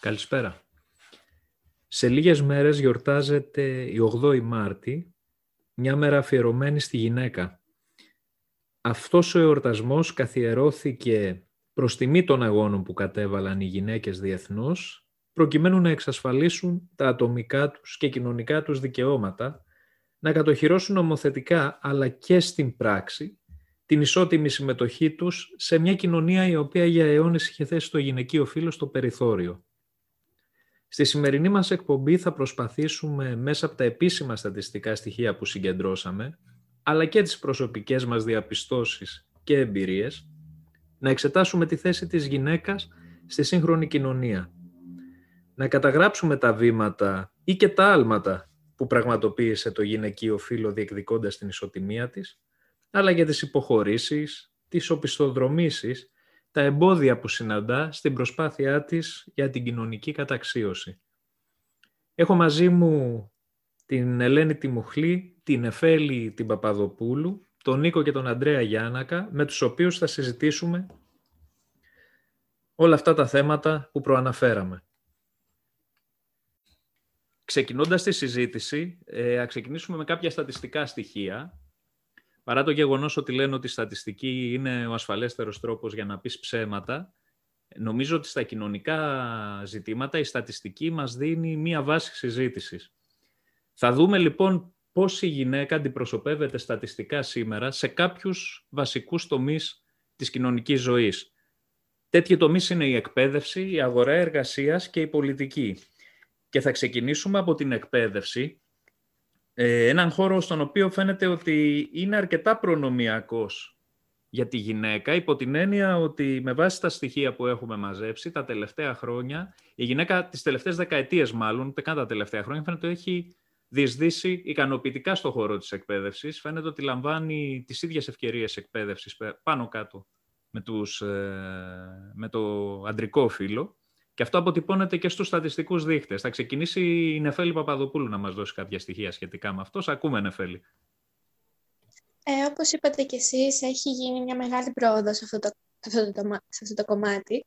Καλησπέρα. Σε λίγες μέρες γιορτάζεται η 8η Μάρτη, μια μέρα αφιερωμένη στη γυναίκα. Αυτός ο εορτασμός καθιερώθηκε προς τιμή των αγώνων που κατέβαλαν οι γυναίκες διεθνώς, προκειμένου να εξασφαλίσουν τα ατομικά τους και κοινωνικά τους δικαιώματα, να κατοχυρώσουν νομοθετικά αλλά και στην πράξη την ισότιμη συμμετοχή τους σε μια κοινωνία η οποία για αιώνες είχε θέσει το γυναικείο φύλο στο περιθώριο. Στη σημερινή μας εκπομπή θα προσπαθήσουμε μέσα από τα επίσημα στατιστικά στοιχεία που συγκεντρώσαμε, αλλά και τις προσωπικές μας διαπιστώσεις και εμπειρίες, να εξετάσουμε τη θέση της γυναίκας στη σύγχρονη κοινωνία. Να καταγράψουμε τα βήματα ή και τα άλματα που πραγματοποίησε το γυναικείο φύλο διεκδικώντας την ισοτιμία της, αλλά για τις υποχωρήσεις, τις οπισθοδρομήσεις, τα εμπόδια που συναντά στην προσπάθειά της για την κοινωνική καταξίωση. Έχω μαζί μου την Ελένη Τιμουχλή, την Εφέλη την Παπαδοπούλου, τον Νίκο και τον Αντρέα Γιάννακα, με τους οποίους θα συζητήσουμε όλα αυτά τα θέματα που προαναφέραμε. Ξεκινώντας τη συζήτηση, θα ξεκινήσουμε με κάποια στατιστικά στοιχεία. Παρά το γεγονός ότι λένε ότι η στατιστική είναι ο ασφαλέστερος τρόπος για να πεις ψέματα, νομίζω ότι στα κοινωνικά ζητήματα η στατιστική μας δίνει μία βάση συζήτησης. Θα δούμε λοιπόν πώς η γυναίκα αντιπροσωπεύεται στατιστικά σήμερα σε κάποιους βασικούς τομείς της κοινωνικής ζωής. Τέτοιοι τομείς είναι η εκπαίδευση, η αγορά εργασίας και η πολιτική. Και θα ξεκινήσουμε από την εκπαίδευση, έναν χώρο στον οποίο φαίνεται ότι είναι αρκετά προνομιακός για τη γυναίκα, υπό την έννοια ότι με βάση τα στοιχεία που έχουμε μαζέψει τα τελευταία χρόνια, η γυναίκα τις τελευταίες δεκαετίες μάλλον, ούτε καν τα τελευταία χρόνια, φαίνεται ότι έχει διεισδύσει ικανοποιητικά στον χώρο της εκπαίδευσης. Φαίνεται ότι λαμβάνει τις ίδιες ευκαιρίες εκπαίδευσης πάνω κάτω με το αντρικό φύλο. Και αυτό αποτυπώνεται και στους στατιστικούς δείχτες. Θα ξεκινήσει η Νεφέλη Παπαδοπούλου να μας δώσει κάποια στοιχεία σχετικά με αυτό. Σ' ακούμε, Νεφέλη. Όπως είπατε κι εσείς, έχει γίνει μια μεγάλη πρόοδο σε αυτό το κομμάτι.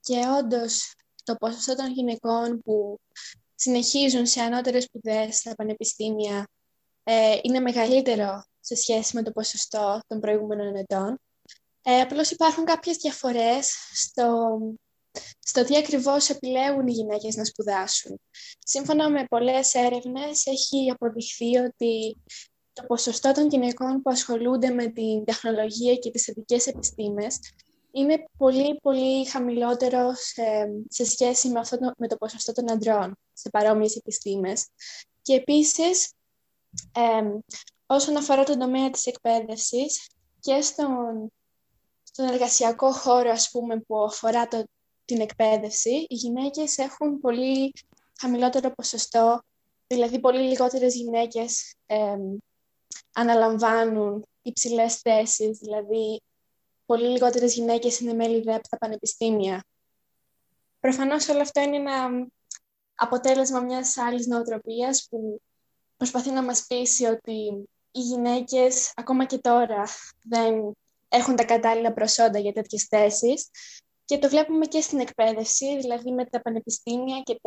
Και όντως, το ποσοστό των γυναικών που συνεχίζουν σε ανώτερες σπουδές στα πανεπιστήμια είναι μεγαλύτερο σε σχέση με το ποσοστό των προηγούμενων ετών. Απλώς υπάρχουν κάποιες διαφορές στο τι ακριβώς επιλέγουν οι γυναίκες να σπουδάσουν. Σύμφωνα με πολλές έρευνες, έχει αποδειχθεί ότι το ποσοστό των γυναικών που ασχολούνται με την τεχνολογία και τις ειδικές επιστήμες είναι πολύ, πολύ χαμηλότερο σε σχέση με με το ποσοστό των ανδρών σε παρόμοιες επιστήμες. Και επίσης, όσον αφορά τον τομέα της εκπαίδευσης και στον εργασιακό χώρο, ας πούμε, που αφορά την εκπαίδευση, οι γυναίκες έχουν πολύ χαμηλότερο ποσοστό, δηλαδή πολύ λιγότερες γυναίκες αναλαμβάνουν υψηλές θέσεις, δηλαδή πολύ λιγότερες γυναίκες είναι μέλη ΔΕΠ στα πανεπιστήμια. Προφανώς όλο αυτό είναι ένα αποτέλεσμα μιας άλλης νοοτροπίας που προσπαθεί να μας πείσει ότι οι γυναίκες ακόμα και τώρα δεν έχουν τα κατάλληλα προσόντα για τέτοιες θέσεις. Και το βλέπουμε και στην εκπαίδευση, δηλαδή με τα πανεπιστήμια και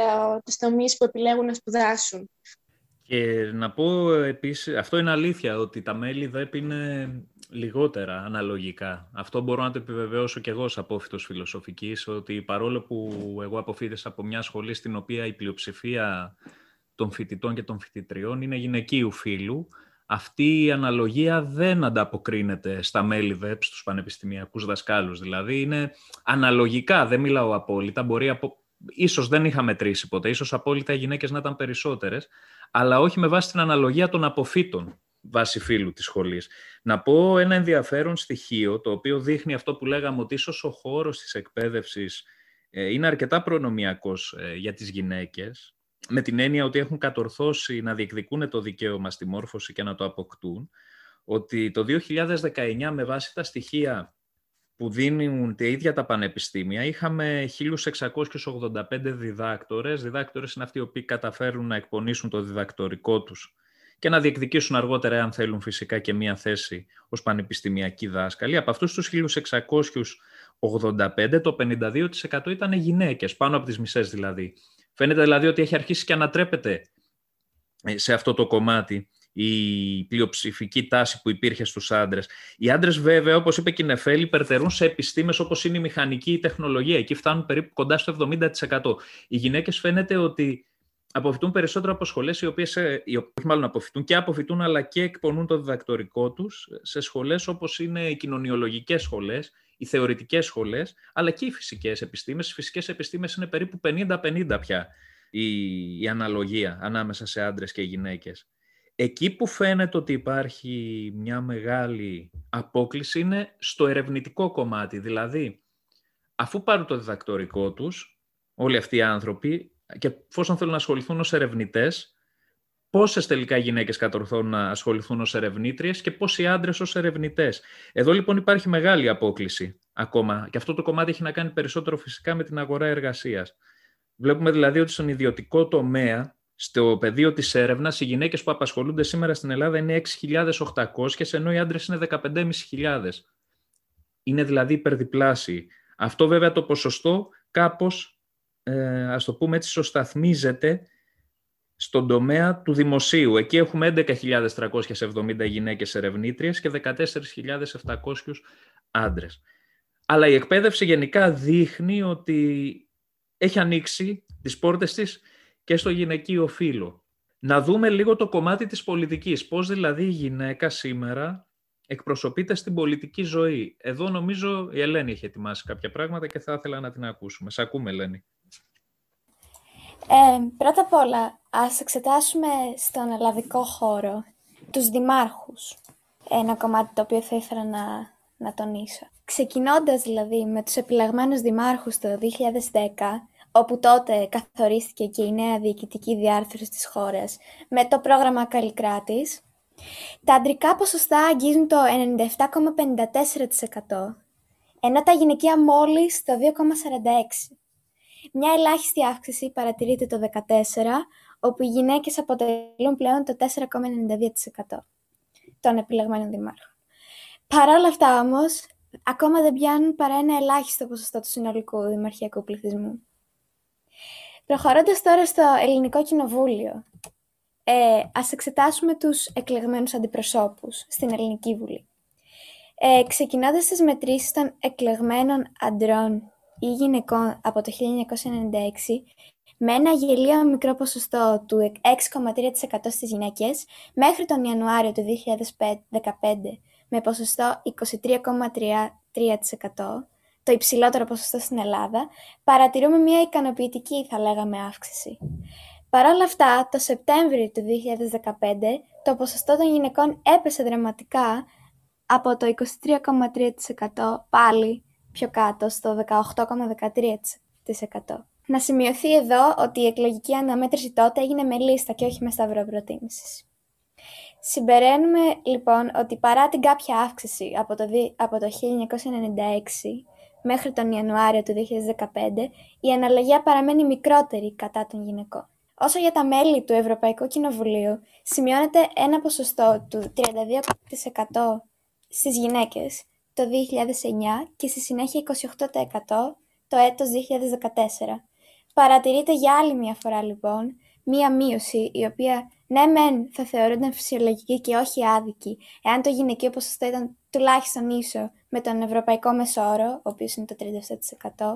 τους τομείς που επιλέγουν να σπουδάσουν. Και να πω επίσης, αυτό είναι αλήθεια, ότι τα μέλη ΔΕΠ είναι λιγότερα αναλογικά. Αυτό μπορώ να το επιβεβαιώσω και εγώ ως απόφοιτος φιλοσοφικής, ότι παρόλο που εγώ αποφοίτησα από μια σχολή στην οποία η πλειοψηφία των φοιτητών και των φοιτητριών είναι γυναικείου φύλου, αυτή η αναλογία δεν ανταποκρίνεται στα μέλη ΒΕΠ, στους πανεπιστημιακούς δασκάλους. Δηλαδή είναι αναλογικά, δεν μιλάω απόλυτα, ίσως δεν είχα μετρήσει ποτέ, ίσως απόλυτα οι γυναίκες να ήταν περισσότερες, αλλά όχι με βάση την αναλογία των αποφύτων, βάση φύλου της σχολής. Να πω ένα ενδιαφέρον στοιχείο, το οποίο δείχνει αυτό που λέγαμε, ότι ίσως ο χώρος της εκπαίδευσης είναι αρκετά προνομιακός για τις γυναίκες, με την έννοια ότι έχουν κατορθώσει να διεκδικούν το δικαίωμα στη μόρφωση και να το αποκτούν, ότι το 2019 με βάση τα στοιχεία που δίνουν τα ίδια τα πανεπιστήμια, είχαμε 1.685 διδάκτορες. Διδάκτορες είναι αυτοί οι οποίοι καταφέρουν να εκπονήσουν το διδακτορικό τους και να διεκδικήσουν αργότερα, αν θέλουν φυσικά, και μία θέση ως πανεπιστημιακοί δάσκαλοι. Από αυτούς τους 1.685, το 52% ήταν γυναίκες, πάνω από τις μισές δηλαδή. Φαίνεται δηλαδή ότι έχει αρχίσει και ανατρέπεται σε αυτό το κομμάτι η πλειοψηφική τάση που υπήρχε στους άντρες. Οι άντρες, βέβαια, όπως είπε και η Νεφέλη, υπερτερούν σε επιστήμες όπως είναι η μηχανική ή η τεχνολογία. Εκεί φτάνουν περίπου κοντά στο 70%. Οι γυναίκες φαίνεται ότι αποφυτούν περισσότερο από σχολές οι οποίες, αποφυτούν, αλλά και εκπονούν το διδακτορικό τους σε σχολές όπως είναι οι κοινωνιολογικές σχολές, οι θεωρητικές σχολές, αλλά και οι φυσικές επιστήμες. Οι φυσικές επιστήμες είναι περίπου 50-50 πια η αναλογία ανάμεσα σε άντρες και γυναίκες. Εκεί που φαίνεται ότι υπάρχει μια μεγάλη απόκλιση είναι στο ερευνητικό κομμάτι. Δηλαδή, αφού πάρουν το διδακτορικό τους, όλοι αυτοί οι άνθρωποι, και εφόσον θέλουν να ασχοληθούν ως ερευνητές, πόσες τελικά γυναίκες κατορθώνουν να ασχοληθούν ως ερευνήτριες και πόσοι άντρες ως ερευνητές. Εδώ λοιπόν υπάρχει μεγάλη απόκλιση ακόμα. Και αυτό το κομμάτι έχει να κάνει περισσότερο φυσικά με την αγορά εργασίας. Βλέπουμε δηλαδή ότι στον ιδιωτικό τομέα, στο πεδίο της έρευνας, οι γυναίκες που απασχολούνται σήμερα στην Ελλάδα είναι 6.800, ενώ οι άντρες είναι 15.500. Είναι δηλαδή υπερδιπλάσιοι. Αυτό βέβαια το ποσοστό κάπως, ας το πούμε έτσι, ισοσταθμίζεται στον τομέα του δημοσίου. Εκεί έχουμε 11.370 γυναίκες ερευνήτριες και 14.700 άντρες. Αλλά η εκπαίδευση γενικά δείχνει ότι έχει ανοίξει τις πόρτες της και στο γυναικείο φύλο. Να δούμε λίγο το κομμάτι της πολιτικής. Πώς δηλαδή η γυναίκα σήμερα εκπροσωπείται στην πολιτική ζωή. Εδώ νομίζω η Ελένη έχει ετοιμάσει κάποια πράγματα και θα ήθελα να την ακούσουμε. Σ' ακούμε, Ελένη. Πρώτα απ' όλα, ας εξετάσουμε στον ελλαδικό χώρο τους δημάρχους. Ένα κομμάτι το οποίο θα ήθελα να τονίσω. Ξεκινώντας δηλαδή με τους επιλεγμένους δημάρχους το 2010... όπου τότε καθορίστηκε και η νέα διοικητική διάρθρωση της χώρας με το πρόγραμμα Καλλικράτης, τα αντρικά ποσοστά αγγίζουν το 97,54%, ενώ τα γυναικεία μόλις το 2,46%. Μια ελάχιστη αύξηση παρατηρείται το 2014, όπου οι γυναίκες αποτελούν πλέον το 4,92% των επιλεγμένων δημάρχων. Παρ' όλα αυτά όμως, ακόμα δεν πιάνουν παρά ένα ελάχιστο ποσοστό του συνολικού δημαρχιακού πληθυσμού. Προχωρώντας τώρα στο Ελληνικό Κοινοβούλιο, ας εξετάσουμε τους εκλεγμένους αντιπροσώπους στην Ελληνική Βουλή. Ξεκινώντας τις μετρήσεις των εκλεγμένων αντρών ή γυναικών από το 1996, με ένα γελίο μικρό ποσοστό του 6,3% στις γυναίκες, μέχρι τον Ιανουάριο του 2015 με ποσοστό 23,33%, το υψηλότερο ποσοστό στην Ελλάδα, παρατηρούμε μια ικανοποιητική, θα λέγαμε, αύξηση. Παρ' όλα αυτά, το Σεπτέμβριο του 2015, το ποσοστό των γυναικών έπεσε δραματικά από το 23,3% πάλι πιο κάτω, στο 18,13%. Να σημειωθεί εδώ ότι η εκλογική αναμέτρηση τότε έγινε με λίστα και όχι με σταυρό προτίμησης. Συμπεραίνουμε λοιπόν ότι παρά την κάποια αύξηση από το 1996, μέχρι τον Ιανουάριο του 2015, η αναλογία παραμένει μικρότερη κατά των γυναικών. Όσο για τα μέλη του Ευρωπαϊκού Κοινοβουλίου, σημειώνεται ένα ποσοστό του 32% στις γυναίκες το 2009 και στη συνέχεια 28% το έτος 2014. Παρατηρείται για άλλη μια φορά λοιπόν μια μείωση, η οποία ναι μεν θα θεωρούνταν φυσιολογική και όχι άδικη, εάν το γυναικείο ποσοστό ήταν τουλάχιστον ίσο με τον ευρωπαϊκό μεσόρο, ο οποίος είναι το 37%,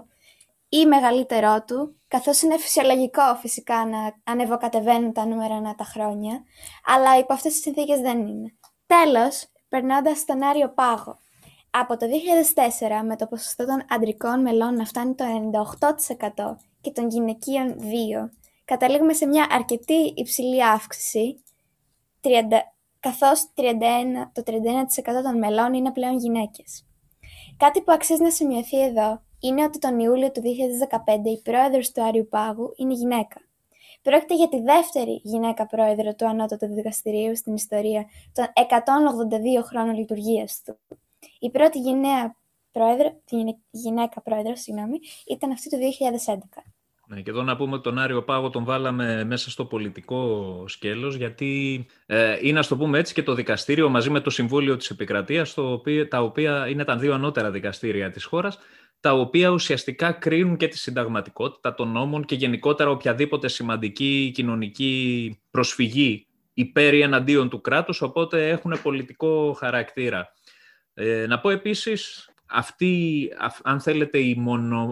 ή μεγαλύτερό του, καθώς είναι φυσιολογικό φυσικά να ανεβοκατεβαίνουν τα νούμερα ανά τα χρόνια, αλλά υπό αυτές τις συνθήκες δεν είναι. Τέλος, περνώντας στον Άριο Πάγο. Από το 2004, με το ποσοστό των αντρικών μελών να φτάνει το 98% και των γυναικείων 2%, καταλήγουμε σε μια αρκετή υψηλή αύξηση, καθώς το 31% των μελών είναι πλέον γυναίκες. Κάτι που αξίζει να σημειωθεί εδώ είναι ότι τον Ιούλιο του 2015 η πρόεδρος του Άριου Πάγου είναι γυναίκα. Πρόκειται για τη δεύτερη γυναίκα πρόεδρο του Ανώτατου Δικαστηρίου στην ιστορία των 182 χρόνων λειτουργίας του. Η πρώτη γυναίκα πρόεδρο, ήταν αυτή του 2011. Ναι, και εδώ να πούμε ότι τον Άριο Πάγο τον βάλαμε μέσα στο πολιτικό σκέλος, γιατί είναι, ας το πούμε έτσι, και το δικαστήριο μαζί με το Συμβούλιο της Επικρατείας, τα οποία είναι τα δύο ανώτερα δικαστήρια της χώρας, τα οποία ουσιαστικά κρίνουν και τη συνταγματικότητα των νόμων και γενικότερα οποιαδήποτε σημαντική κοινωνική προσφυγή υπέρ ή εναντίον του κράτους, οπότε έχουν πολιτικό χαρακτήρα. Να πω επίσης, αυτή, αν θέλετε, η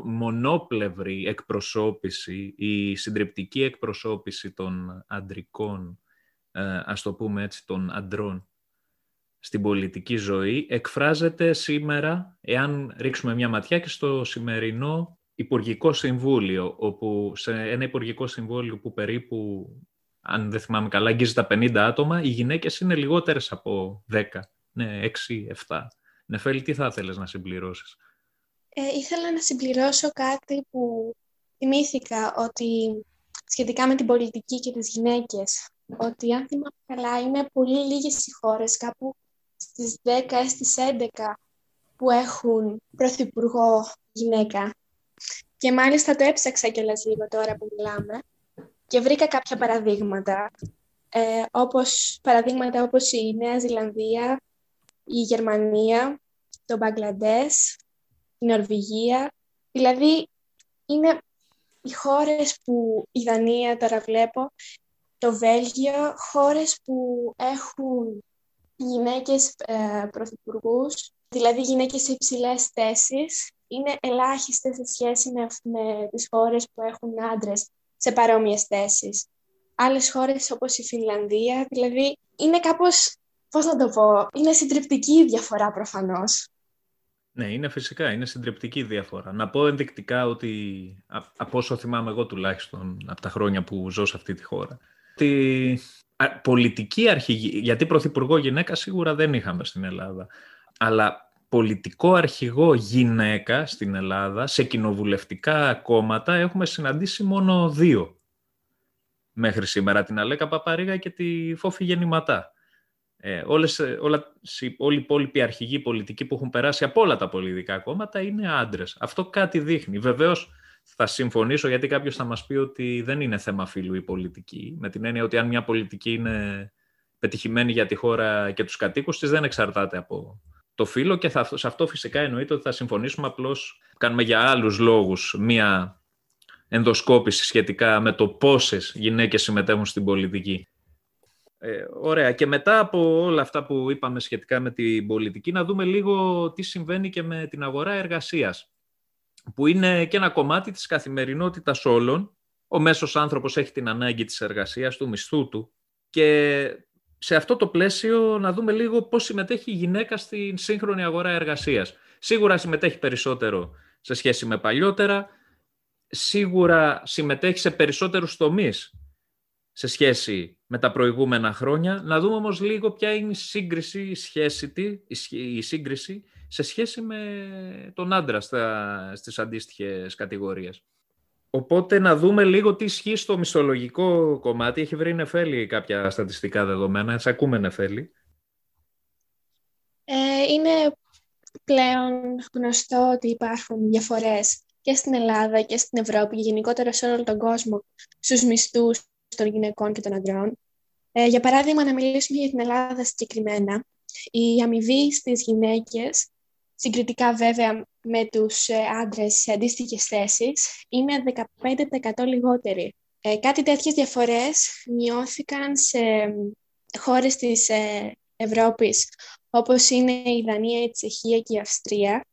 μονοπλευρή εκπροσώπηση, η συντριπτική εκπροσώπηση των αντρικών, ας το πούμε έτσι, των αντρών στην πολιτική ζωή, εκφράζεται σήμερα, εάν ρίξουμε μια ματιά και στο σημερινό Υπουργικό Συμβούλιο, όπου σε ένα Υπουργικό Συμβούλιο που περίπου, αν δεν θυμάμαι καλά, αγγίζει τα 50 άτομα, οι γυναίκες είναι λιγότερες από 10. Ναι, 6-7. Νεφέλη, τι θα ήθελες να συμπληρώσεις? Ήθελα να συμπληρώσω κάτι που θυμήθηκα, ότι σχετικά με την πολιτική και τις γυναίκες, ότι αν θυμάμαι καλά είναι πολύ λίγες οι χώρες, κάπου στις 10 ή στις 11, που έχουν πρωθυπουργό γυναίκα. Και μάλιστα το έψαξα κιόλας λίγο τώρα που μιλάμε και βρήκα κάποια παραδείγματα, όπως η Νέα Ζηλανδία, η Γερμανία, το Μπαγκλαντές, η Νορβηγία. Δηλαδή, είναι οι χώρες που η Δανία, τώρα βλέπω, το Βέλγιο, χώρες που έχουν γυναίκες πρωθυπουργούς, δηλαδή γυναίκες σε υψηλές θέσεις, είναι ελάχιστες σε σχέση με τις χώρες που έχουν άντρες σε παρόμοιες θέσεις. Άλλες χώρες όπως η Φινλανδία, δηλαδή είναι κάπως... Πώς να το πω, είναι συντριπτική η διαφορά προφανώς. Ναι, είναι φυσικά, είναι συντριπτική η διαφορά. Να πω ενδεικτικά ότι, από όσο θυμάμαι εγώ τουλάχιστον, από τα χρόνια που ζω σε αυτή τη χώρα, τη πολιτική αρχηγή, γιατί πρωθυπουργό γυναίκα σίγουρα δεν είχαμε στην Ελλάδα, αλλά πολιτικό αρχηγό γυναίκα στην Ελλάδα, σε κοινοβουλευτικά κόμματα, έχουμε συναντήσει μόνο 2 μέχρι σήμερα, την Αλέκα Παπαρίγα και τη Φόφη Γεννηματά. Όλοι οι υπόλοιποι αρχηγοί πολιτικοί που έχουν περάσει από όλα τα πολιτικά κόμματα είναι άντρες. Αυτό κάτι δείχνει. Βεβαίως θα συμφωνήσω, γιατί κάποιος θα μας πει ότι δεν είναι θέμα φύλου η πολιτική, με την έννοια ότι αν μια πολιτική είναι πετυχημένη για τη χώρα και τους κατοίκους της, δεν εξαρτάται από το φύλο, και σε αυτό φυσικά εννοείται ότι θα συμφωνήσουμε. Απλώς κάνουμε για άλλους λόγους μια ενδοσκόπηση σχετικά με το πόσες γυναίκες συμμετέχουν στην πολιτική. Ωραία. Και μετά από όλα αυτά που είπαμε σχετικά με την πολιτική, να δούμε λίγο τι συμβαίνει και με την αγορά εργασίας, που είναι και ένα κομμάτι της καθημερινότητας όλων. Ο μέσος άνθρωπος έχει την ανάγκη της εργασίας, του μισθού του, και σε αυτό το πλαίσιο να δούμε λίγο πώς συμμετέχει η γυναίκα στην σύγχρονη αγορά εργασίας. Σίγουρα συμμετέχει περισσότερο σε σχέση με παλιότερα, σίγουρα συμμετέχει σε περισσότερους τομείς σε σχέση με τα προηγούμενα χρόνια. Να δούμε όμως λίγο ποια είναι η σύγκριση, η σύγκριση σε σχέση με τον άντρα στις αντίστοιχες κατηγορίες. Οπότε να δούμε λίγο τι ισχύει στο μισθολογικό κομμάτι. Έχει βρει Νεφέλη κάποια στατιστικά δεδομένα. Έτσι ακούμε, Νεφέλη? Είναι πλέον γνωστό ότι υπάρχουν διαφορές και στην Ελλάδα και στην Ευρώπη και γενικότερα σε όλο τον κόσμο στους μισθούς των γυναικών και των ανδρών. Για παράδειγμα, να μιλήσουμε για την Ελλάδα συγκεκριμένα. Η αμοιβή στις γυναίκες, συγκριτικά βέβαια με τους άντρες σε αντίστοιχες θέσεις, είναι 15% λιγότερη. Κάτι τέτοιες διαφορές μειώθηκαν σε χώρες της Ευρώπης, όπως είναι η Δανία, η Τσεχία και η Αυστρία,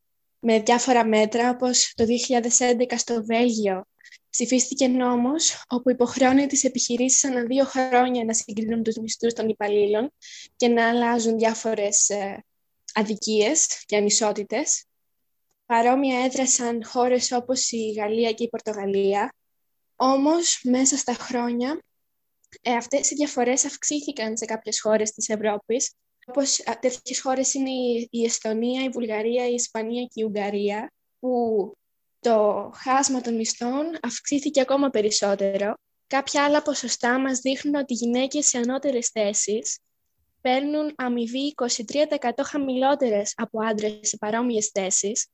με διάφορα μέτρα, όπως το 2011 στο Βέλγιο ψηφίστηκε νόμος όπου υποχρεώνει τις επιχειρήσεις ανά 2 χρόνια να συγκρίνουν τους μισθούς των υπαλλήλων και να αλλάζουν διάφορες αδικίες και ανισότητες. Παρόμοια έδρασαν χώρες όπως η Γαλλία και η Πορτογαλία. Όμως, μέσα στα χρόνια, αυτές οι διαφορές αυξήθηκαν σε κάποιες χώρες της Ευρώπης. Όπως τέτοιες χώρες είναι η Εστονία, η Βουλγαρία, η Ισπανία και η Ουγγαρία, που το χάσμα των μισθών αυξήθηκε ακόμα περισσότερο. Κάποια άλλα ποσοστά μας δείχνουν ότι οι γυναίκες σε ανώτερες θέσεις παίρνουν αμοιβή 23% χαμηλότερες από άντρες σε παρόμοιες θέσεις.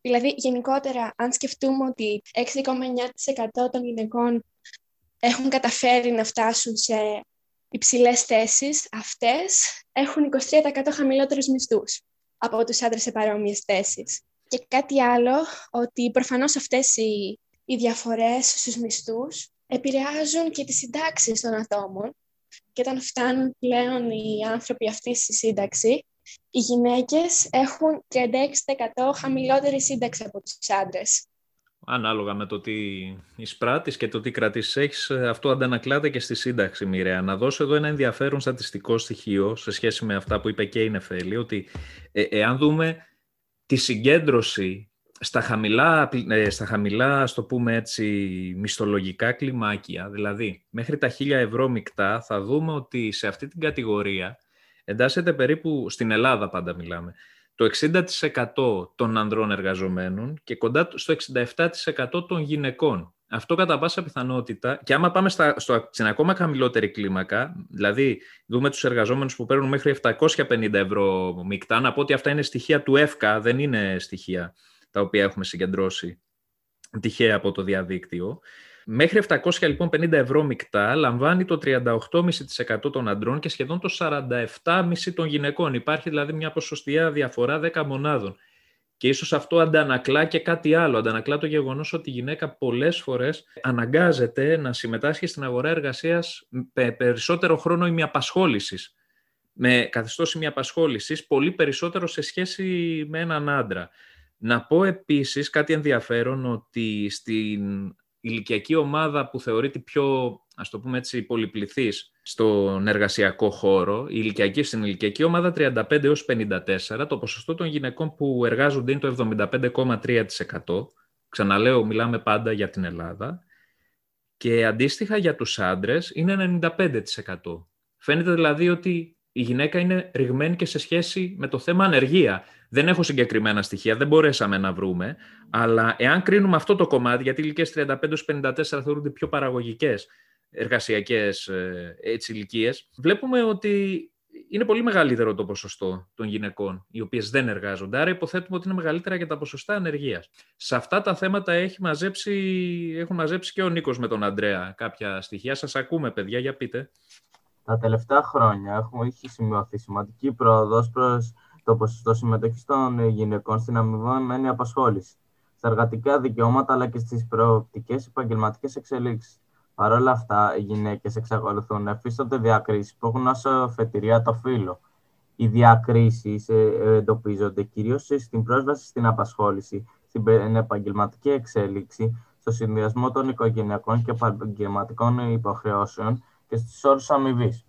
Δηλαδή, γενικότερα, αν σκεφτούμε ότι 6,9% των γυναικών έχουν καταφέρει να φτάσουν σε υψηλές θέσεις, αυτές έχουν 23% χαμηλότερους μισθούς από τους άντρες σε παρόμοιες θέσεις. Και κάτι άλλο, ότι προφανώς αυτές οι διαφορές στους μισθούς επηρεάζουν και τις συντάξεις των ατόμων. Και όταν φτάνουν πλέον οι άνθρωποι αυτοί στη σύνταξη, οι γυναίκες έχουν 36% χαμηλότερη σύνταξη από τους άντρες. Ανάλογα με το τι εισπράττεις και το τι κρατήσεις έχεις, αυτό αντανακλάται και στη σύνταξη μοιραία. Να δώσω εδώ ένα ενδιαφέρον στατιστικό στοιχείο σε σχέση με αυτά που είπε και η Νεφέλη, ότι εάν δούμε τη συγκέντρωση στα χαμηλά, ας το πούμε έτσι, μισθολογικά κλιμάκια, δηλαδή μέχρι τα 1.000 ευρώ μικτά, θα δούμε ότι σε αυτή την κατηγορία εντάσσεται περίπου, στην Ελλάδα πάντα μιλάμε, το 60% των ανδρών εργαζομένων και κοντά στο 67% των γυναικών. Αυτό κατά πάσα πιθανότητα, και άμα πάμε στην ακόμα χαμηλότερη κλίμακα, δηλαδή δούμε τους εργαζόμενους που παίρνουν μέχρι 750 ευρώ μικτά, να πω ότι αυτά είναι στοιχεία του ΕΦΚΑ, δεν είναι στοιχεία τα οποία έχουμε συγκεντρώσει τυχαία από το διαδίκτυο. Μέχρι 750 ευρώ μικτά λαμβάνει το 38,5% των αντρών και σχεδόν το 47,5% των γυναικών. Υπάρχει δηλαδή μια ποσοστιαία διαφορά 10 μονάδων. Και ίσως αυτό αντανακλά και κάτι άλλο. Αντανακλά το γεγονός ότι η γυναίκα πολλές φορές αναγκάζεται να συμμετάσχει στην αγορά εργασίας με περισσότερο χρόνο ημιαπασχόλησης. Με καθεστώς ημιαπασχόλησης, πολύ περισσότερο σε σχέση με έναν άντρα. Να πω επίσης κάτι ενδιαφέρον, ότι στην ηλικιακή ομάδα που θεωρείται πιο, ας το πούμε έτσι, πολυπληθής στον εργασιακό χώρο, στην ηλικιακή ομάδα 35 έως 54, το ποσοστό των γυναικών που εργάζονται είναι το 75,3%. Ξαναλέω, μιλάμε πάντα για την Ελλάδα. Και αντίστοιχα για τους άντρες είναι 95%. Φαίνεται δηλαδή ότι η γυναίκα είναι ρηγμένη και σε σχέση με το θέμα ανεργία. Δεν έχω συγκεκριμένα στοιχεία, δεν μπορέσαμε να βρούμε, αλλά εάν κρίνουμε αυτό το κομμάτι, γιατί οι ηλικίες 35-54 θεωρούνται πιο παραγωγικές εργασιακές ηλικίες, βλέπουμε ότι είναι πολύ μεγαλύτερο το ποσοστό των γυναικών οι οποίες δεν εργάζονται. Άρα υποθέτουμε ότι είναι μεγαλύτερα και τα ποσοστά ανεργίας. Σε αυτά τα θέματα έχουν μαζέψει και ο Νίκος με τον Ανδρέα κάποια στοιχεία. Σας ακούμε, παιδιά, για πείτε. Τα τελευταία χρόνια έχει σημειωθεί σημαντική πρόοδος προς το ποσοστό συμμετοχής των γυναικών στην αμοιβόμενη απασχόληση, στα εργατικά δικαιώματα αλλά και στις προοπτικές επαγγελματικές εξελίξεις. Παρ' όλα αυτά, οι γυναίκες εξακολουθούν να υφίστανται διακρίσεις που έχουν ως αφετηρία το φύλο. Οι διακρίσεις εντοπίζονται κυρίως στην πρόσβαση στην απασχόληση, στην επαγγελματική εξέλιξη, στο συνδυασμό των οικογενειακών και επαγγελματικών υποχρεώσεων και στους όρους αμοιβής.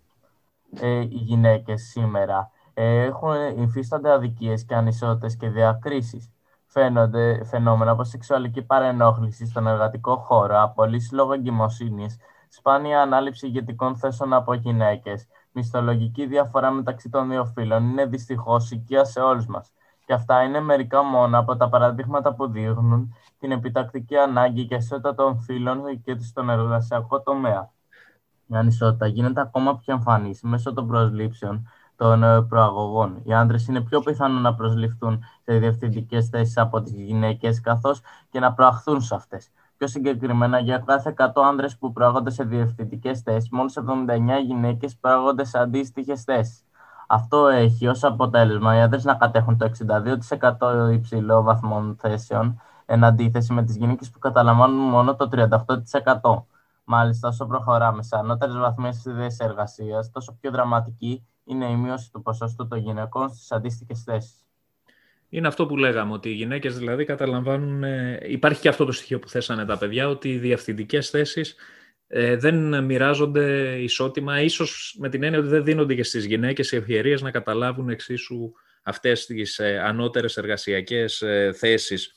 Οι γυναίκες σήμερα υφίστανται αδικίες και ανισότητες και διακρίσεις. Φαίνονται φαινόμενα όπως σεξουαλική παρενόχληση στον εργατικό χώρο, απολύσεις λόγω εγκυμοσύνης, σπάνια ανάληψη ηγετικών θέσεων από γυναίκες, μισθολογική διαφορά μεταξύ των δύο φύλων είναι δυστυχώς οικία σε όλους μας. Και αυτά είναι μερικά μόνο από τα παραδείγματα που δείχνουν την επιτακτική ανάγκη και ισότητα των φύλων και στον εργασιακό τομέα. Η ανισότητα γίνεται ακόμα πιο εμφανής μέσω των προσλήψεων των προαγωγών. Οι άντρες είναι πιο πιθανό να προσληφθούν σε διευθυντικές θέσεις από τις γυναίκες, καθώς και να προαχθούν σε αυτές. Πιο συγκεκριμένα, για κάθε 100 άντρες που προάγονται σε διευθυντικές θέσεις, μόλις 79 γυναίκες προάγονται σε αντίστοιχες θέσεις. Αυτό έχει ως αποτέλεσμα οι άντρες να κατέχουν το 62% υψηλό βαθμών θέσεων, εν αντίθεση με τις γυναίκες που καταλαμβάνουν μόνο το 38%. Μάλιστα, όσο προχωράμε σε ανώτερες βαθμές θέσεις εργασίας, τόσο πιο δραματική είναι η μείωση του ποσοστού των γυναικών στις αντίστοιχες θέσεις. Είναι αυτό που λέγαμε, ότι οι γυναίκες δηλαδή καταλαμβάνουν... Υπάρχει και αυτό το στοιχείο που θέσανε τα παιδιά, ότι οι διευθυντικές θέσεις δεν μοιράζονται ισότιμα, ίσως με την έννοια ότι δεν δίνονται και στις γυναίκες οι ευκαιρίες να καταλάβουν εξίσου αυτές τις ανώτερες εργασιακές θέσεις.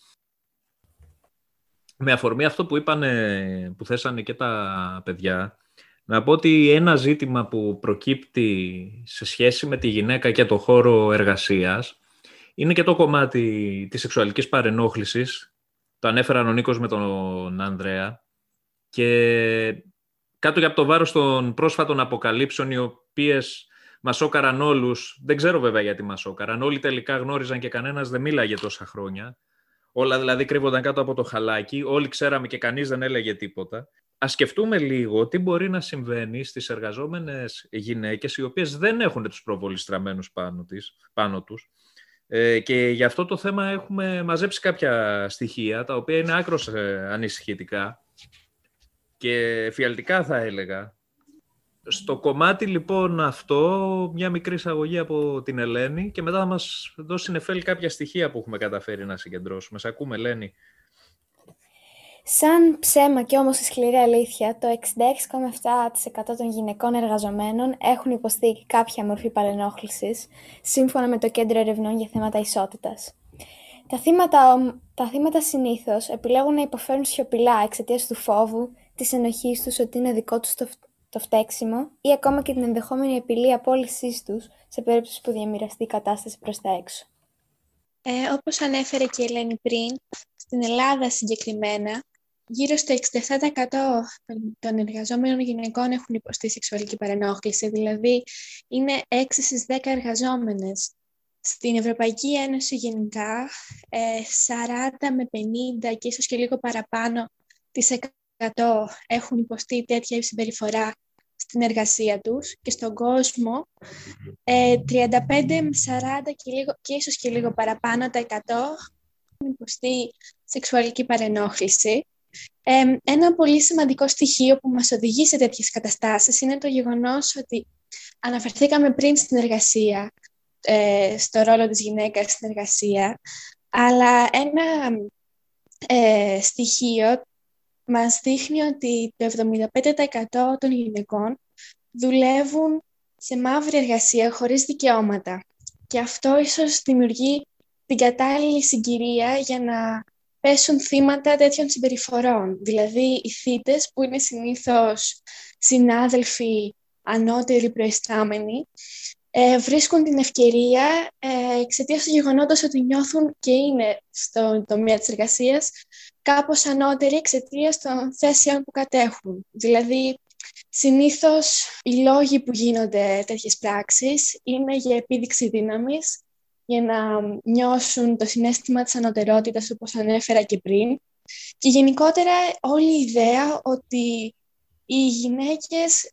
Με αφορμή αυτό που είπανε, που θέσανε και τα παιδιά, να πω ότι ένα ζήτημα που προκύπτει σε σχέση με τη γυναίκα και το χώρο εργασίας είναι και το κομμάτι της σεξουαλικής παρενόχλησης. Το ανέφεραν ο Νίκος με τον Ανδρέα. Και κάτω και από το βάρος των πρόσφατων αποκαλύψεων, οι οποίες μας σόκαραν όλους, δεν ξέρω βέβαια γιατί μας σόκαραν, όλοι τελικά γνώριζαν και κανένας δεν μίλαγε τόσα χρόνια. Όλα δηλαδή κρύβονταν κάτω από το χαλάκι, όλοι ξέραμε και κανείς δεν έλεγε τίποτα. Ας σκεφτούμε λίγο τι μπορεί να συμβαίνει στις εργαζόμενες γυναίκες, οι οποίες δεν έχουν τους προβολείς στραμμένους πάνω τους. Και γι' αυτό το θέμα έχουμε μαζέψει κάποια στοιχεία, τα οποία είναι άκρως ανησυχητικά και φιαλτικά θα έλεγα. Στο κομμάτι λοιπόν αυτό, μια μικρή εισαγωγή από την Ελένη και μετά θα μας δώσει η Νεφέλη κάποια στοιχεία που έχουμε καταφέρει να συγκεντρώσουμε. Σ' ακούμε, Ελένη. Σαν ψέμα και όμως η σκληρή αλήθεια, το 66,7% των γυναικών εργαζομένων έχουν υποστεί κάποια μορφή παρενόχλησης, σύμφωνα με το Κέντρο Ερευνών για Θέματα Ισότητας. Τα θύματα συνήθως επιλέγουν να υποφέρουν σιωπηλά εξαιτίας του φόβου, της ενοχής τους ότι είναι δικό τους το φταίξιμο ή ακόμα και την ενδεχόμενη απειλή απόλυσής τους σε περίπτωση που διαμοιραστεί η κατάσταση προς τα έξω. Όπως ανέφερε και η Ελένη πριν, στην Ελλάδα συγκεκριμένα, γύρω στο 67% των εργαζόμενων γυναικών έχουν υποστεί σεξουαλική παρενόχληση, δηλαδή είναι 6 στις 10 εργαζόμενες. Στην Ευρωπαϊκή Ένωση γενικά, 40 με 50 και ίσως και λίγο παραπάνω τις 100 έχουν υποστεί τέτοια συμπεριφορά στην εργασία τους, και στον κόσμο 35 με 40 και ίσως και λίγο παραπάνω τα 100 έχουν υποστεί σεξουαλική παρενόχληση. Ένα πολύ σημαντικό στοιχείο που μας οδηγεί σε τέτοιες καταστάσεις είναι το γεγονός ότι αναφερθήκαμε πριν στην εργασία, στο ρόλο της γυναίκας στην εργασία, αλλά ένα στοιχείο μας δείχνει ότι το 75% των γυναικών δουλεύουν σε μαύρη εργασία χωρίς δικαιώματα. Και αυτό ίσως δημιουργεί την κατάλληλη συγκυρία για να πέσουν θύματα τέτοιων συμπεριφορών. Δηλαδή, οι θύτες, που είναι συνήθως συνάδελφοι ανώτεροι προϊστάμενοι, βρίσκουν την ευκαιρία εξαιτίας του γεγονότος ότι νιώθουν και είναι στον τομέα της εργασίας κάπως ανώτεροι εξαιτίας των θέσεων που κατέχουν. Δηλαδή, συνήθως οι λόγοι που γίνονται τέτοιες πράξεις είναι για επίδειξη δύναμης, για να νιώσουν το συναίσθημα της ανωτερότητας, όπως ανέφερα και πριν. Και γενικότερα όλη η ιδέα ότι οι γυναίκες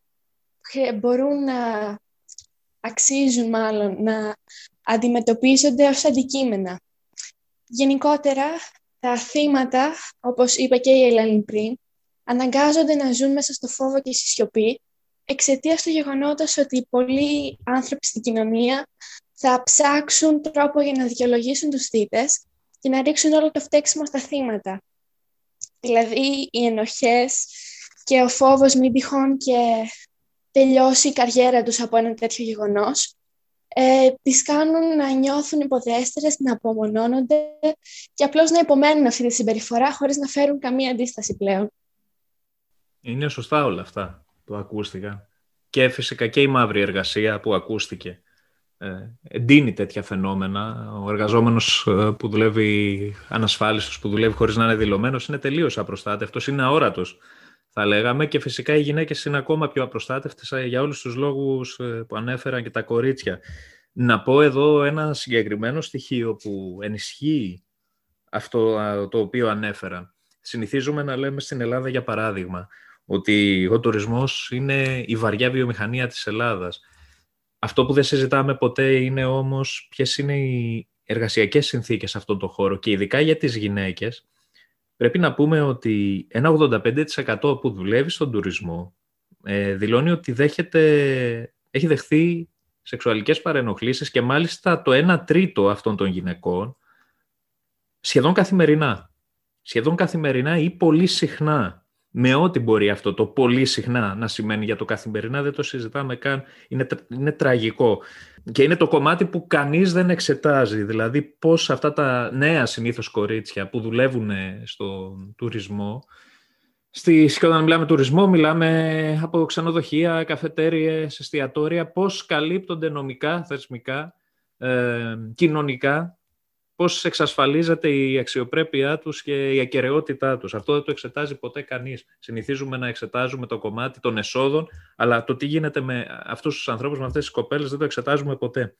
μπορούν να αξίζουν μάλλον να αντιμετωπίζονται ως αντικείμενα. Γενικότερα, τα θύματα, όπως είπα και η Ελένη πριν, αναγκάζονται να ζουν μέσα στο φόβο και στη σιωπή εξαιτίας του γεγονότος ότι πολλοί άνθρωποι στην κοινωνία θα ψάξουν τρόπο για να δικαιολογήσουν τους θύτες και να ρίξουν όλο το φταίξιμο στα θύματα. Δηλαδή, οι ενοχές και ο φόβος μην τυχόν και τελειώσει η καριέρα τους από ένα τέτοιο γεγονός, τις κάνουν να νιώθουν υποδέστερες, να απομονώνονται και απλώς να υπομένουν αυτή τη συμπεριφορά χωρίς να φέρουν καμία αντίσταση πλέον. Είναι σωστά όλα αυτά που ακούστηκαν. Και φυσικά και η μαύρη εργασία που ακούστηκε εντείνει τέτοια φαινόμενα. Ο εργαζόμενος που δουλεύει ανασφάλιστος, που δουλεύει χωρίς να είναι δηλωμένος, είναι τελείως απροστάτευτος, είναι αόρατος, θα λέγαμε, και φυσικά οι γυναίκες είναι ακόμα πιο απροστάτευτες για όλους τους λόγους που ανέφεραν και τα κορίτσια. Να πω εδώ ένα συγκεκριμένο στοιχείο που ενισχύει αυτό το οποίο ανέφεραν. Συνηθίζουμε να λέμε στην Ελλάδα, για παράδειγμα, ότι ο τουρισμός είναι η βαριά βιομηχανία της Ελλάδας. Αυτό που δεν συζητάμε ποτέ είναι όμως ποιες είναι οι εργασιακές συνθήκες σε αυτό το χώρο, και ειδικά για τις γυναίκες. Πρέπει να πούμε ότι ένα 85% που δουλεύει στον τουρισμό δηλώνει ότι έχει δεχθεί σεξουαλικές παρενοχλήσεις, και μάλιστα το 1 τρίτο αυτών των γυναικών σχεδόν καθημερινά. Σχεδόν καθημερινά ή πολύ συχνά. Με ό,τι μπορεί αυτό το πολύ συχνά να σημαίνει για το καθημερινά, δεν το συζητάμε καν. Είναι τραγικό. Και είναι το κομμάτι που κανείς δεν εξετάζει. Δηλαδή πώς αυτά τα νέα συνήθως κορίτσια που δουλεύουν στον τουρισμό, και όταν μιλάμε τουρισμό, μιλάμε από ξενοδοχεία, καφετέριες, εστιατόρια, πώς καλύπτονται νομικά, θεσμικά, κοινωνικά, πώς εξασφαλίζεται η αξιοπρέπειά τους και η ακεραιότητά τους. Αυτό δεν το εξετάζει ποτέ κανείς. Συνηθίζουμε να εξετάζουμε το κομμάτι των εσόδων, αλλά το τι γίνεται με αυτούς τους ανθρώπους, με αυτές τις κοπέλες, δεν το εξετάζουμε ποτέ.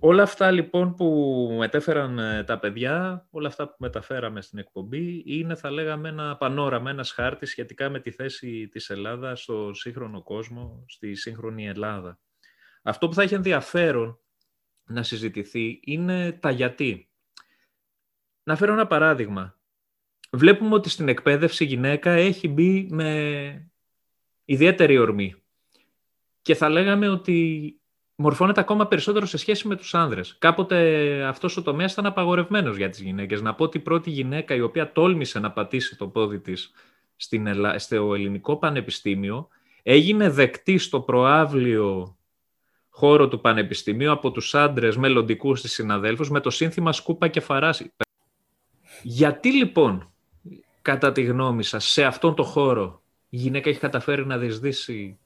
Όλα αυτά λοιπόν που μετέφεραν τα παιδιά, όλα αυτά που μεταφέραμε στην εκπομπή, είναι, θα λέγαμε, ένα πανόραμα, ένας χάρτης σχετικά με τη θέση της Ελλάδας στον σύγχρονο κόσμο, στη σύγχρονη Ελλάδα. Αυτό που θα έχει ενδιαφέρον να συζητηθεί είναι τα γιατί. Να φέρω ένα παράδειγμα. Βλέπουμε ότι στην εκπαίδευση η γυναίκα έχει μπει με ιδιαίτερη ορμή και θα λέγαμε ότι μορφώνεται ακόμα περισσότερο σε σχέση με τους άνδρες. Κάποτε αυτός ο τομέας ήταν απαγορευμένος για τις γυναίκες. Να πω ότι η πρώτη γυναίκα η οποία τόλμησε να πατήσει το πόδι της στο ελληνικό πανεπιστήμιο έγινε δεκτή στο προαύλιο χώρο του πανεπιστημίου από τους άντρες μελλοντικούς της συναδέλφους με το σύνθημα «Σκούπα και φαράση». Γιατί λοιπόν, κατά τη γνώμη σας, σε αυτόν τον χώρο η γυναίκα έχει καταφέρει να διεισδύσει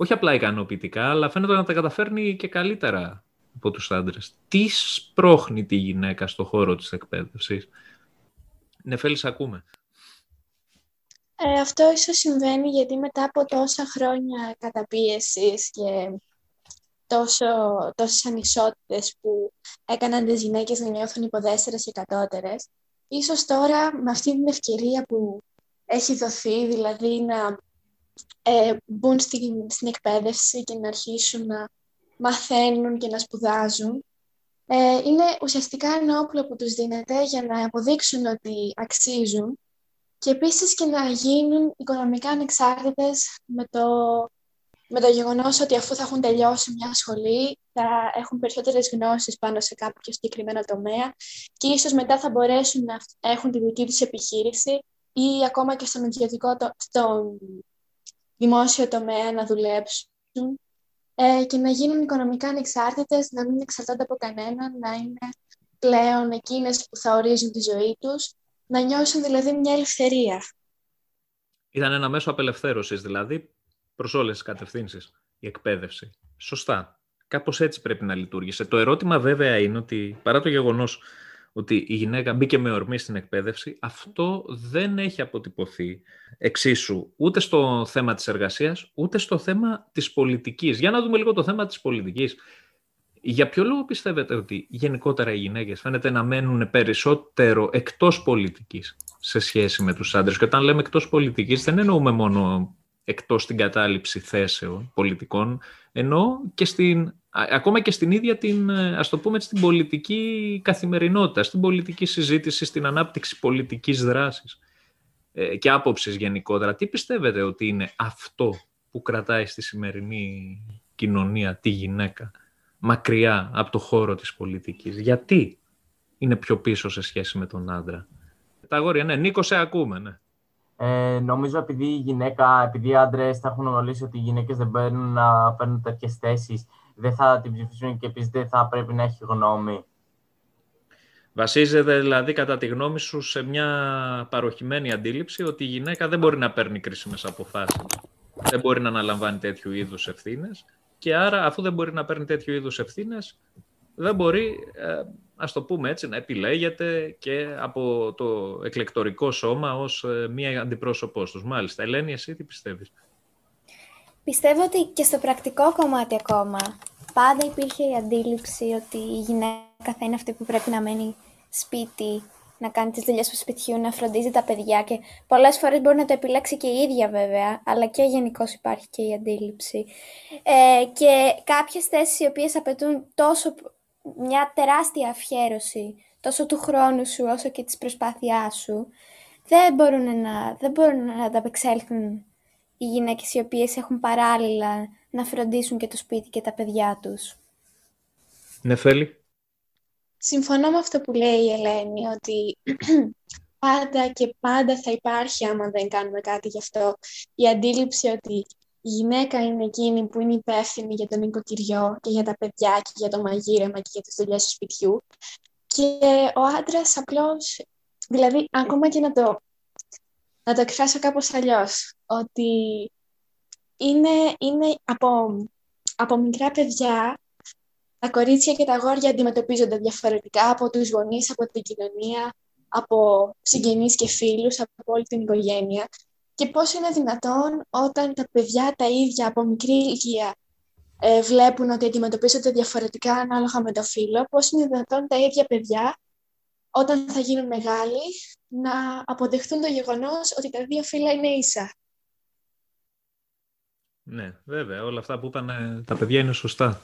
όχι απλά ικανοποιητικά, αλλά φαίνεται να τα καταφέρνει και καλύτερα από τους άντρες? Τι σπρώχνει τη γυναίκα στον χώρο της εκπαίδευσης? Νεφέλη, σε ακούμε. Αυτό ίσως συμβαίνει γιατί μετά από τόσα χρόνια καταπίεσης και τόσες ανισότητες που έκαναν τις γυναίκες να νιώθουν υποδέστερες και κατώτερες, ίσως τώρα με αυτή την ευκαιρία που έχει δοθεί, δηλαδή να μπουν στην εκπαίδευση και να αρχίσουν να μαθαίνουν και να σπουδάζουν, είναι ουσιαστικά ένα όπλο που τους δίνεται για να αποδείξουν ότι αξίζουν και επίσης και να γίνουν οικονομικά ανεξάρτητες με το γεγονός ότι αφού θα έχουν τελειώσει μια σχολή θα έχουν περισσότερες γνώσεις πάνω σε κάποιο συγκεκριμένο τομέα και ίσως μετά θα μπορέσουν να έχουν τη δική τους επιχείρηση ή ακόμα και στον ιδιωτικό δημόσιο τομέα να δουλέψουν και να γίνουν οικονομικά ανεξάρτητες, να μην εξαρτώνται από κανέναν, να είναι πλέον εκείνες που θα ορίζουν τη ζωή τους, να νιώσουν δηλαδή μια ελευθερία. Ήταν ένα μέσο απελευθέρωσης δηλαδή προς όλες τις κατευθύνσεις η εκπαίδευση. Σωστά. Κάπως έτσι πρέπει να λειτουργήσε. Το ερώτημα βέβαια είναι ότι παρά το γεγονός ότι η γυναίκα μπήκε με ορμή στην εκπαίδευση, αυτό δεν έχει αποτυπωθεί εξίσου ούτε στο θέμα της εργασίας, ούτε στο θέμα της πολιτικής. Για να δούμε λίγο το θέμα της πολιτικής. Για ποιο λόγο πιστεύετε ότι γενικότερα οι γυναίκες φαίνεται να μένουν περισσότερο εκτός πολιτικής σε σχέση με τους άντρες? Και όταν λέμε εκτός πολιτικής δεν εννοούμε μόνο εκτός την κατάληψη θέσεων πολιτικών, ενώ και ακόμα και στην ίδια την, ας το πούμε, την πολιτική καθημερινότητα, στην πολιτική συζήτηση, στην ανάπτυξη πολιτικής δράσης και άποψης γενικότερα. Τι πιστεύετε ότι είναι αυτό που κρατάει στη σημερινή κοινωνία τη γυναίκα μακριά από το χώρο της πολιτικής? Γιατί είναι πιο πίσω σε σχέση με τον άντρα? Τα αγόρια, ναι. Νίκο, σε ακούμε, ναι. Νομίζω επειδή οι άντρες θα έχουν γνωρίσει ότι οι γυναίκες δεν παίρνουν να παίρνουν τέτοιες θέσεις, δεν θα την ψηφίσουν και επίσης δεν θα πρέπει να έχει γνώμη. Βασίζεται δηλαδή κατά τη γνώμη σου σε μια παροχημένη αντίληψη ότι η γυναίκα δεν μπορεί να παίρνει κρίσιμες αποφάσεις, δεν μπορεί να αναλαμβάνει τέτοιου είδους ευθύνες και άρα αφού δεν μπορεί να παίρνει τέτοιου είδους ευθύνες δεν μπορεί, ας το πούμε έτσι, να επιλέγεται και από το εκλεκτορικό σώμα ως μία αντιπρόσωπός τους. Μάλιστα. Ελένη, εσύ τι πιστεύεις? Πιστεύω ότι και στο πρακτικό κομμάτι ακόμα πάντα υπήρχε η αντίληψη ότι η γυναίκα θα είναι αυτή που πρέπει να μένει σπίτι, να κάνει τις δουλειές του σπιτιού, να φροντίζει τα παιδιά και πολλές φορές μπορεί να το επιλέξει και η ίδια βέβαια, αλλά και γενικώς υπάρχει και η αντίληψη. Και κάποιες θέσεις οι οποίες απαιτούν τόσο μια τεράστια αφιέρωση, τόσο του χρόνου σου όσο και της προσπάθειάς σου, δεν μπορούν να ανταπεξέλθουν οι γυναίκες οι οποίες έχουν παράλληλα να φροντίσουν και το σπίτι και τα παιδιά τους. Νεφέλη. Συμφωνώ με αυτό που λέει η Ελένη, ότι πάντα και πάντα θα υπάρχει, άμα δεν κάνουμε κάτι γι' αυτό, η αντίληψη ότι η γυναίκα είναι εκείνη που είναι υπεύθυνη για το νοικοκυριό και για τα παιδιά και για το μαγείρεμα και για τις δουλειές του σπιτιού. Και ο άντρας απλώς, δηλαδή ακόμα και να το εκφράσω κάπως αλλιώς, ότι είναι από μικρά παιδιά, τα κορίτσια και τα αγόρια αντιμετωπίζονται διαφορετικά από τους γονείς, από την κοινωνία, από συγγενείς και φίλους, από όλη την οικογένεια. Και πώς είναι δυνατόν όταν τα παιδιά τα ίδια από μικρή ηλικία βλέπουν ότι αντιμετωπίζονται διαφορετικά ανάλογα με το φύλο, πώς είναι δυνατόν τα ίδια παιδιά όταν θα γίνουν μεγάλοι να αποδεχτούν το γεγονός ότι τα δύο φύλα είναι ίσα. Ναι, βέβαια. Όλα αυτά που είπαν τα παιδιά είναι σωστά.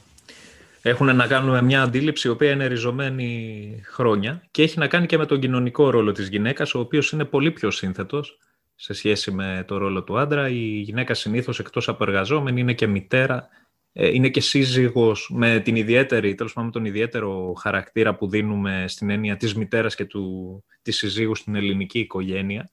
Έχουν να κάνουν με μια αντίληψη η οποία είναι ριζωμένη χρόνια και έχει να κάνει και με τον κοινωνικό ρόλο της γυναίκας, ο οποίος είναι πολύ πιο σύνθετος σε σχέση με το ρόλο του άντρα. Η γυναίκα συνήθως εκτός από εργαζόμενη είναι και μητέρα, είναι και σύζυγος με την ιδιαίτερη, τέλος πάντων, τον ιδιαίτερο χαρακτήρα που δίνουμε στην έννοια της μητέρας και της συζύγου στην ελληνική οικογένεια.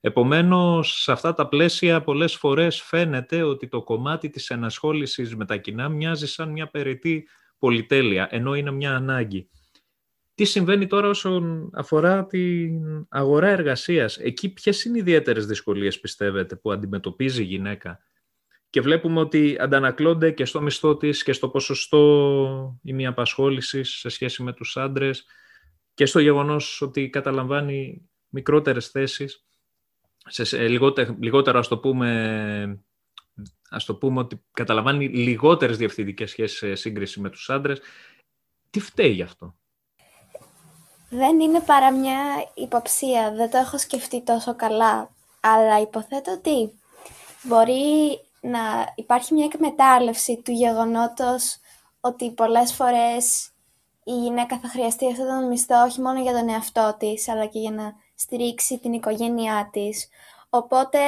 Επομένως, σε αυτά τα πλαίσια πολλές φορές φαίνεται ότι το κομμάτι της ενασχόλησης με τα κοινά μοιάζει σαν μια περιττή πολυτέλεια, ενώ είναι μια ανάγκη. Τι συμβαίνει τώρα όσον αφορά την αγορά εργασίας? Εκεί ποιες είναι οι ιδιαίτερες δυσκολίες, πιστεύετε, που αντιμετωπίζει η γυναίκα? Και βλέπουμε ότι αντανακλώνται και στο μισθό της και στο ποσοστό ημιαπασχόλησης σε σχέση με τους άντρες και στο γεγονός ότι καταλαμβάνει μικρότερες θέσεις. Σε λιγότερο, ας το πούμε ότι καταλαμβάνει λιγότερες διευθυντικές σχέσεις σε σύγκριση με τους άντρες. Τι φταίει γι' αυτό? Δεν είναι παρά μια υποψία, δεν το έχω σκεφτεί τόσο καλά, αλλά υποθέτω ότι μπορεί να υπάρχει μια εκμετάλλευση του γεγονότος ότι πολλές φορές η γυναίκα θα χρειαστεί αυτόν τον μισθό όχι μόνο για τον εαυτό της, αλλά και για να στηρίξει την οικογένειά της. Οπότε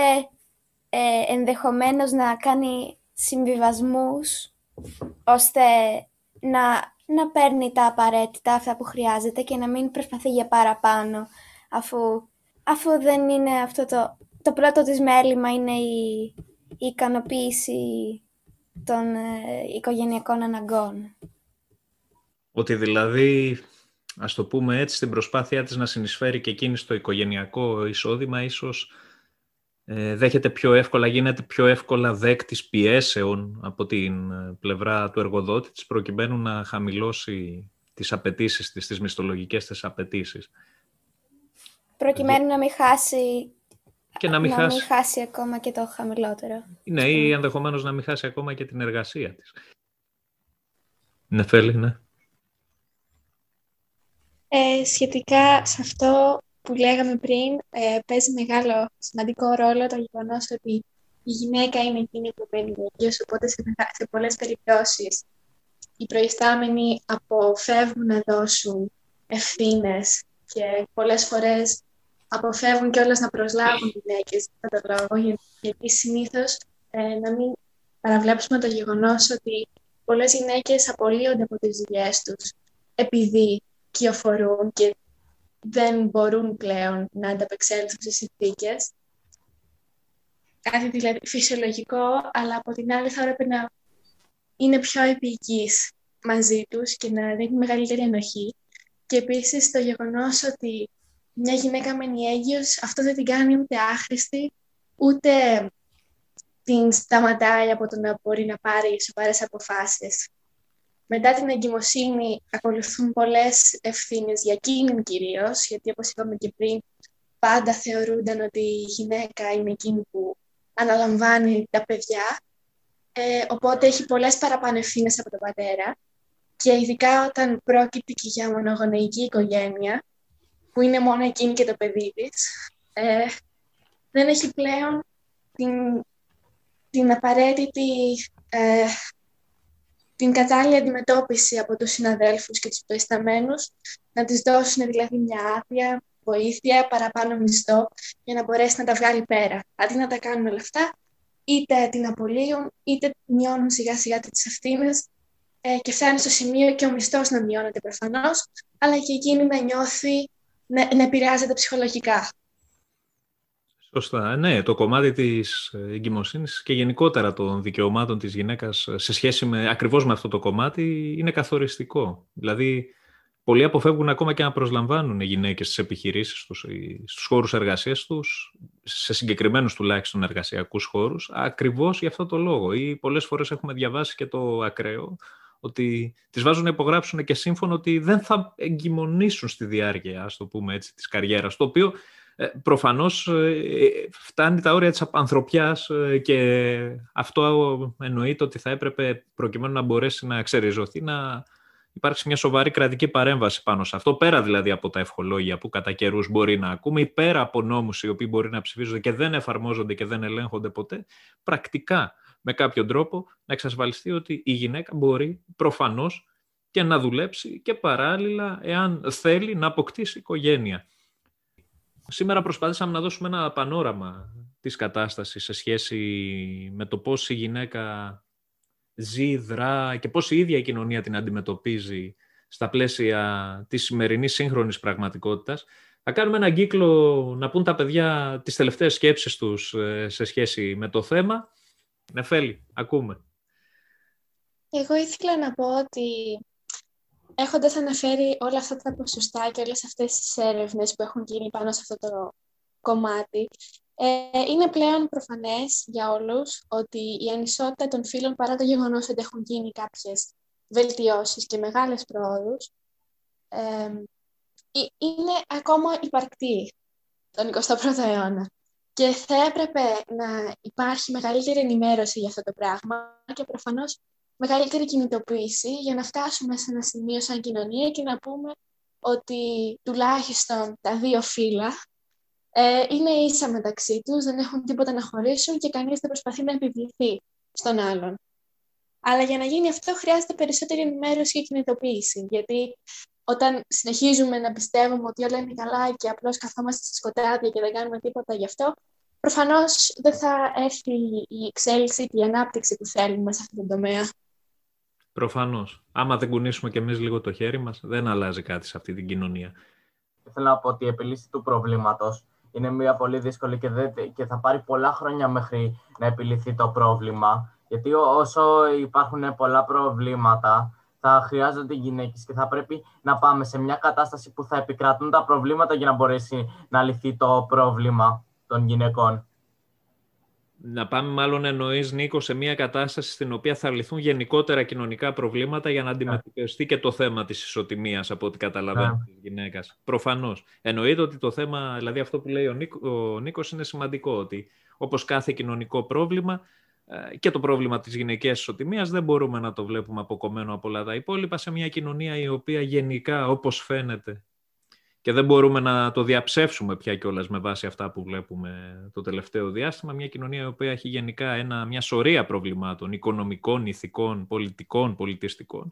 ενδεχομένως να κάνει συμβιβασμούς ώστε να παίρνει τα απαραίτητα, αυτά που χρειάζεται και να μην προσπαθεί για παραπάνω, αφού δεν είναι αυτό το πρώτο της μέλημα, είναι η ικανοποίηση των οικογενειακών αναγκών. Ότι δηλαδή, ας το πούμε έτσι, στην προσπάθειά της να συνεισφέρει και εκείνη στο οικογενειακό εισόδημα, ίσως δέχεται πιο εύκολα, γίνεται πιο εύκολα δέκτης πιέσεων από την πλευρά του εργοδότη της, προκειμένου να χαμηλώσει τις απαιτήσεις της, τις μισθολογικές της απαιτήσεις. Προκειμένου να μην χάσει... Και να μην χάσει ακόμα και το χαμηλότερο. Ναι, ή ενδεχομένως να μην χάσει ακόμα και την εργασία της. Νεφέλη, ναι. Σχετικά σε αυτό που λέγαμε πριν, παίζει μεγάλο σημαντικό ρόλο το γεγονός ότι η γυναίκα είναι εκείνη που παίρνει γιος, οπότε σε πολλές περιπτώσεις οι προϊστάμενοι αποφεύγουν να δώσουν ευθύνες και πολλές φορές αποφεύγουν κιόλας να προσλάβουν γυναίκες κατά τον λόγο, γιατί συνήθως να μην παραβλέψουμε το γεγονός ότι πολλές γυναίκες απολύονται από τις δουλειές τους επειδή κυοφορούν και δεν μπορούν πλέον να ανταπεξέλθουν στις συνθήκες. Κάτι δηλαδή φυσιολογικό, αλλά από την άλλη θα έπρεπε να είναι πιο επικείς μαζί τους και να δίνει μεγαλύτερη ενοχή. Και επίσης το γεγονός ότι μια γυναίκα μένει έγκυος, αυτό δεν την κάνει ούτε άχρηστη, ούτε την σταματάει από το να μπορεί να πάρει σοβαρές αποφάσεις. Μετά την εγκυμοσύνη ακολουθούν πολλές ευθύνες για εκείνη κυρίως, γιατί όπως είπαμε και πριν, πάντα θεωρούνταν ότι η γυναίκα είναι εκείνη που αναλαμβάνει τα παιδιά, οπότε έχει πολλές παραπάνω ευθύνες από τον πατέρα και ειδικά όταν πρόκειται και για μονογονεϊκή οικογένεια, που είναι μόνο εκείνη και το παιδί της, δεν έχει πλέον την απαραίτητη... την κατάλληλη αντιμετώπιση από τους συναδέλφους και τους προϊσταμένους, να της δώσουν δηλαδή μια άδεια, βοήθεια, παραπάνω μισθό, για να μπορέσει να τα βγάλει πέρα. Αντί να τα κάνουν όλα αυτά, είτε την απολύουν, είτε μειώνουν σιγά σιγά τις ευθύνες και φτάνει στο σημείο και ο μισθός να μειώνεται προφανώς, αλλά και εκείνη να νιώθει, να επηρεάζεται ψυχολογικά. Σωστά. Ναι, το κομμάτι της εγκυμοσύνης και γενικότερα των δικαιωμάτων της γυναίκας σε σχέση με, ακριβώς με αυτό το κομμάτι, είναι καθοριστικό. Δηλαδή, πολλοί αποφεύγουν ακόμα και να προσλαμβάνουν οι γυναίκες στις επιχειρήσεις τους, στους χώρους εργασίας τους, σε συγκεκριμένους τουλάχιστον εργασιακούς χώρους, ακριβώς για αυτό το λόγο. Ή πολλές φορές έχουμε διαβάσει και το ακραίο, ότι τις βάζουν να υπογράψουν και σύμφωνο ότι δεν θα εγκυμονήσουν στη διάρκεια, ας το πούμε έτσι, της καριέρας, το οποίο προφανώς φτάνει τα όρια της ανθρωπιάς και αυτό εννοείται ότι θα έπρεπε, προκειμένου να μπορέσει να ξεριζωθεί, να υπάρξει μια σοβαρή κρατική παρέμβαση πάνω σε αυτό, πέρα δηλαδή από τα ευχολόγια που κατά καιρούς μπορεί να ακούμε ή πέρα από νόμους οι οποίοι μπορεί να ψηφίζονται και δεν εφαρμόζονται και δεν ελέγχονται ποτέ, πρακτικά με κάποιο τρόπο να εξασφαλιστεί ότι η γυναίκα μπορεί προφανώς και να δουλέψει και παράλληλα, εάν θέλει, να αποκτήσει οικογένεια. Σήμερα προσπαθήσαμε να δώσουμε ένα πανόραμα της κατάστασης σε σχέση με το πώς η γυναίκα ζει, δρά και πώς η ίδια η κοινωνία την αντιμετωπίζει στα πλαίσια της σημερινής σύγχρονης πραγματικότητας. Θα κάνουμε έναν κύκλο να πούν τα παιδιά τις τελευταίες σκέψεις τους σε σχέση με το θέμα. Νεφέλη, ακούμε. Εγώ ήθελα να πω ότι έχοντας αναφέρει όλα αυτά τα ποσοστά και όλες αυτές τις έρευνες που έχουν γίνει πάνω σε αυτό το κομμάτι, είναι πλέον προφανές για όλους ότι η ανισότητα των φύλων, παρά το γεγονός ότι έχουν γίνει κάποιες βελτιώσεις και μεγάλες προόδους, είναι ακόμα υπαρκτή τον 21ο αιώνα. Και θα έπρεπε να υπάρχει μεγαλύτερη ενημέρωση για αυτό το πράγμα και προφανώς μεγαλύτερη κινητοποίηση για να φτάσουμε σε ένα σημείο σαν κοινωνία και να πούμε ότι τουλάχιστον τα δύο φύλα είναι ίσα μεταξύ τους, δεν έχουν τίποτα να χωρίσουν και κανείς δεν προσπαθεί να επιβληθεί στον άλλον. Αλλά για να γίνει αυτό χρειάζεται περισσότερη ενημέρωση και κινητοποίηση, γιατί όταν συνεχίζουμε να πιστεύουμε ότι όλα είναι καλά και απλώς καθόμαστε στη σκοτάδια και δεν κάνουμε τίποτα γι' αυτό, προφανώς δεν θα έρθει η εξέλιξη και η ανάπτυξη που θέλουμε σε αυτόν τον τομέα. Προφανώς. Άμα δεν κουνήσουμε κι εμείς λίγο το χέρι μας, δεν αλλάζει κάτι σε αυτή την κοινωνία. Θέλω να πω ότι η επίλυση του προβλήματος είναι μια πολύ δύσκολη και θα πάρει πολλά χρόνια μέχρι να επιλυθεί το πρόβλημα. Γιατί όσο υπάρχουν πολλά προβλήματα, θα χρειάζονται οι γυναίκες και θα πρέπει να πάμε σε μια κατάσταση που θα επικρατούν τα προβλήματα για να μπορέσει να λυθεί το πρόβλημα των γυναικών. Να πάμε, μάλλον εννοείς, Νίκο, σε μια κατάσταση στην οποία θα λυθούν γενικότερα κοινωνικά προβλήματα για να αντιμετωπιστεί και το θέμα της ισοτιμίας, από ό,τι καταλαβαίνω, της γυναίκας. Προφανώς. Εννοείται ότι το θέμα, δηλαδή αυτό που λέει ο Νίκος, είναι σημαντικό, ότι όπως κάθε κοινωνικό πρόβλημα, και το πρόβλημα της γυναικείας ισοτιμίας δεν μπορούμε να το βλέπουμε αποκομμένο από όλα τα υπόλοιπα σε μια κοινωνία η οποία γενικά, όπως φαίνεται, και δεν μπορούμε να το διαψεύσουμε πια κιόλας με βάση αυτά που βλέπουμε το τελευταίο διάστημα, μια κοινωνία η οποία έχει γενικά μια σωρία προβλημάτων οικονομικών, ηθικών, πολιτικών, πολιτιστικών,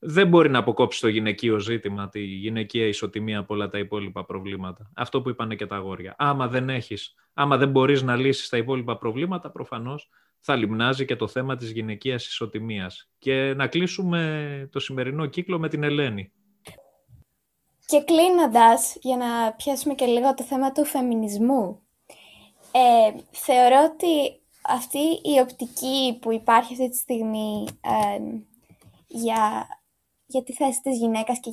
δεν μπορεί να αποκόψει το γυναικείο ζήτημα, τη γυναικεία ισοτιμία από όλα τα υπόλοιπα προβλήματα. Αυτό που είπανε και τα αγόρια. Άμα δεν μπορείς να λύσεις τα υπόλοιπα προβλήματα, προφανώς θα λιμνάζει και το θέμα της γυναικείας ισοτιμίας. Και να κλείσουμε το σημερινό κύκλο με την Ελένη. Και κλείνοντας, για να πιάσουμε και λίγο το θέμα του φεμινισμού, θεωρώ ότι αυτή η οπτική που υπάρχει αυτή τη στιγμή για τη θέση της γυναίκας και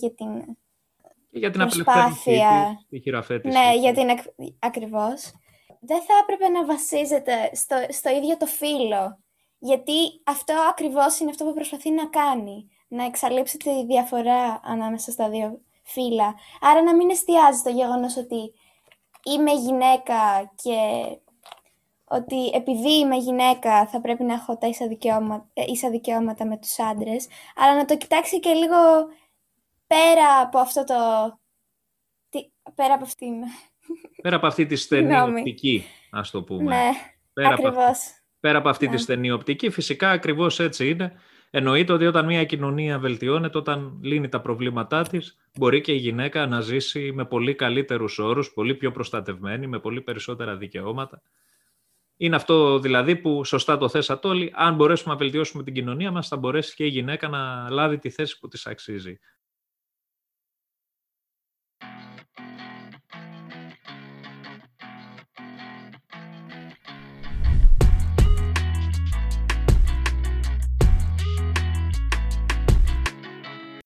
για την προσπάθεια, τη χειραφέτηση. Ναι, για την ακριβώς. Δεν θα έπρεπε να βασίζεται στο ίδιο το φύλο, γιατί αυτό ακριβώς είναι αυτό που προσπαθεί να κάνει, να εξαλείψει τη διαφορά ανάμεσα στα δύο φύλα. Άρα να μην εστιάζει στο γεγονός ότι είμαι γυναίκα και ότι επειδή είμαι γυναίκα θα πρέπει να έχω τα ίσα δικαιώματα με τους άντρες, αλλά να το κοιτάξει και λίγο πέρα από αυτό το... Πέρα από αυτή τη στενή οπτική, ας το πούμε. Ναι, πέρα από αυτή τη στενή οπτική, φυσικά ακριβώς έτσι είναι. Εννοείται ότι όταν μια κοινωνία βελτιώνεται, όταν λύνει τα προβλήματά της, μπορεί και η γυναίκα να ζήσει με πολύ καλύτερους όρους, πολύ πιο προστατευμένη, με πολύ περισσότερα δικαιώματα. Είναι αυτό δηλαδή που σωστά το θέσατε όλοι. Αν μπορέσουμε να βελτιώσουμε την κοινωνία μας, θα μπορέσει και η γυναίκα να λάβει τη θέση που της αξίζει.